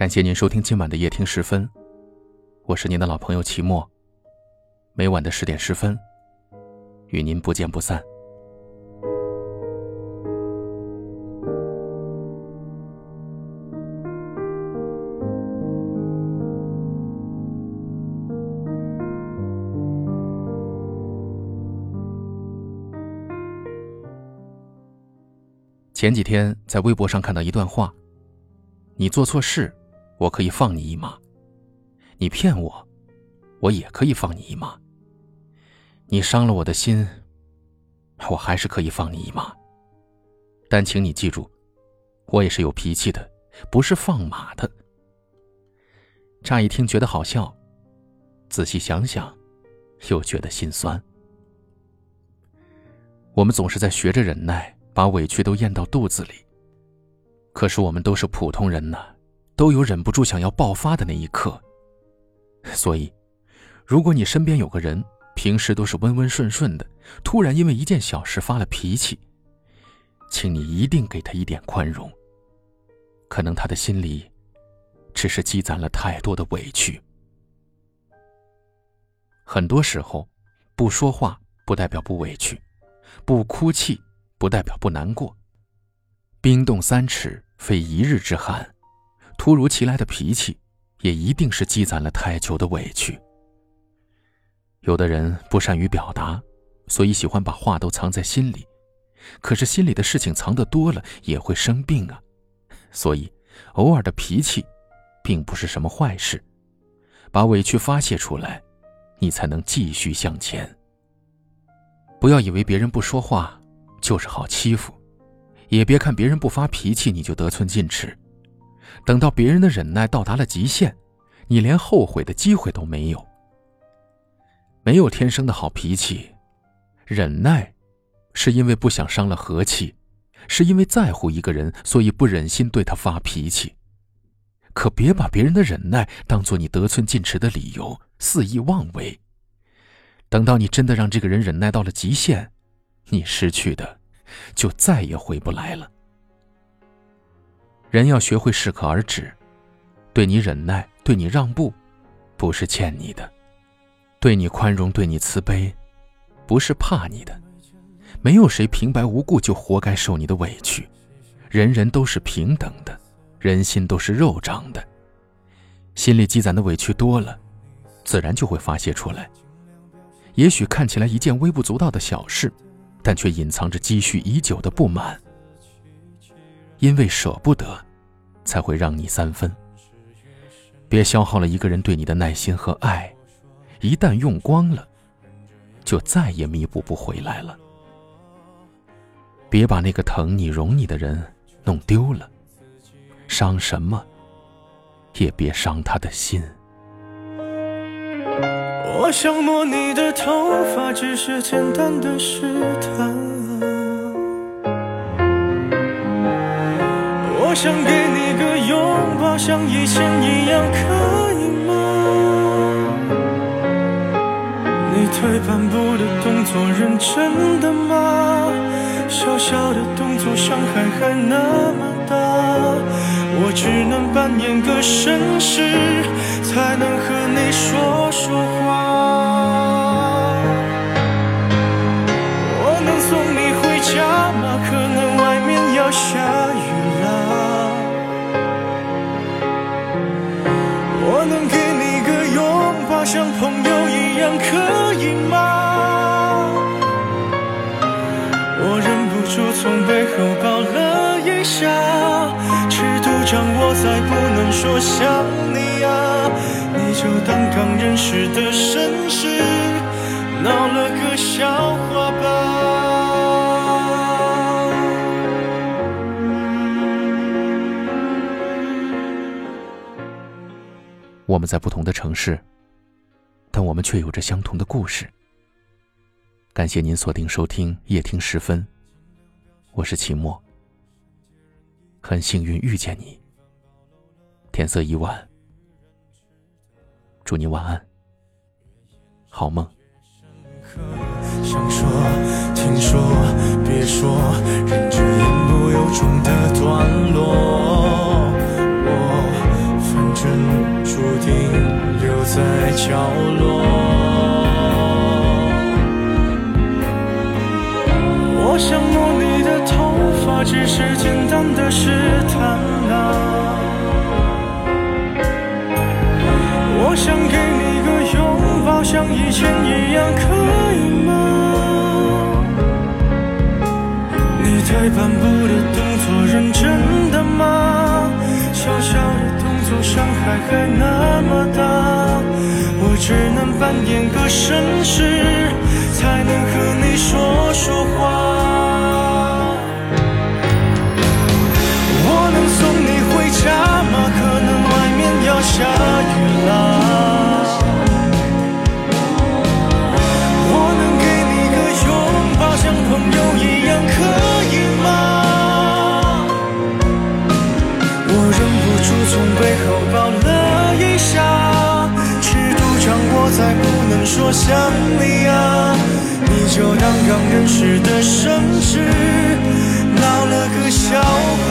感谢您收听今晚的夜听十分，我是您的老朋友齐墨，每晚的10点10分，与您不见不散。前几天在微博上看到一段话，你做错事，我可以放你一马；你骗我，我也可以放你一马；你伤了我的心，我还是可以放你一马。但请你记住，我也是有脾气的，不是放马的。乍一听觉得好笑，仔细想想，又觉得心酸。我们总是在学着忍耐，把委屈都咽到肚子里，可是我们都是普通人呢，都有忍不住想要爆发的那一刻。所以如果你身边有个人平时都是温温顺顺的，突然因为一件小事发了脾气，请你一定给他一点宽容，可能他的心里只是积攒了太多的委屈。很多时候不说话不代表不委屈，不哭泣不代表不难过。冰冻3尺，非一日之寒。突如其来的脾气，也一定是积攒了太久的委屈。有的人不善于表达，所以喜欢把话都藏在心里。可是心里的事情藏得多了，也会生病啊。所以，偶尔的脾气，并不是什么坏事。把委屈发泄出来，你才能继续向前。不要以为别人不说话就是好欺负，也别看别人不发脾气你就得寸进尺，等到别人的忍耐到达了极限，你连后悔的机会都没有。没有天生的好脾气，忍耐是因为不想伤了和气，是因为在乎一个人，所以不忍心对他发脾气。可别把别人的忍耐当作你得寸进尺的理由，肆意妄为。等到你真的让这个人忍耐到了极限，你失去的就再也回不来了。人要学会适可而止，对你忍耐，对你让步，不是欠你的；对你宽容，对你慈悲，不是怕你的。没有谁平白无故就活该受你的委屈，人人都是平等的，人心都是肉长的。心里积攒的委屈多了，自然就会发泄出来。也许看起来一件微不足道的小事，但却隐藏着积蓄已久的不满，因为舍不得，才会让你三分。别消耗了一个人对你的耐心和爱，一旦用光了，就再也弥补不回来了。别把那个疼你容你的人弄丢了，伤什么，也别伤他的心。我想摸你的头发，只是简单的试探。我想给你个拥抱，像以前一样，可以吗？你退半步的动作，认真的吗？小小的动作，伤害还那么大。我只能扮演个绅士，才能和你说说话。我能送你回家吗？可能外面要下雨了。我能给你个拥抱，像朋友一样，可以吗？我忍不住从背后抱了一下，让我再不能说想你啊，你就当刚认识的绅士，闹了个笑话吧。我们在不同的城市，但我们却有着相同的故事。感谢您锁定收听夜听十分，我是齐墨。很幸运遇见你，天色已晚，祝你晚安，好梦。想说听说别说，忍着言不由衷的段落，我角落，我想摸你的头发，只是简单的试探啊，我想给你个拥抱，像以前一样可以吗？你太斑驳的动作，认真的吗？小小的动作，伤害还那么大，我只能扮演个绅士，才能和你说说话。我能送你回家吗？可能外面要下雨啦。我能给你个拥抱，像朋友一样可以吗？从背后抱了一下，尺度掌握在不能说想你啊，你就当刚认识的绅士，闹了个笑话。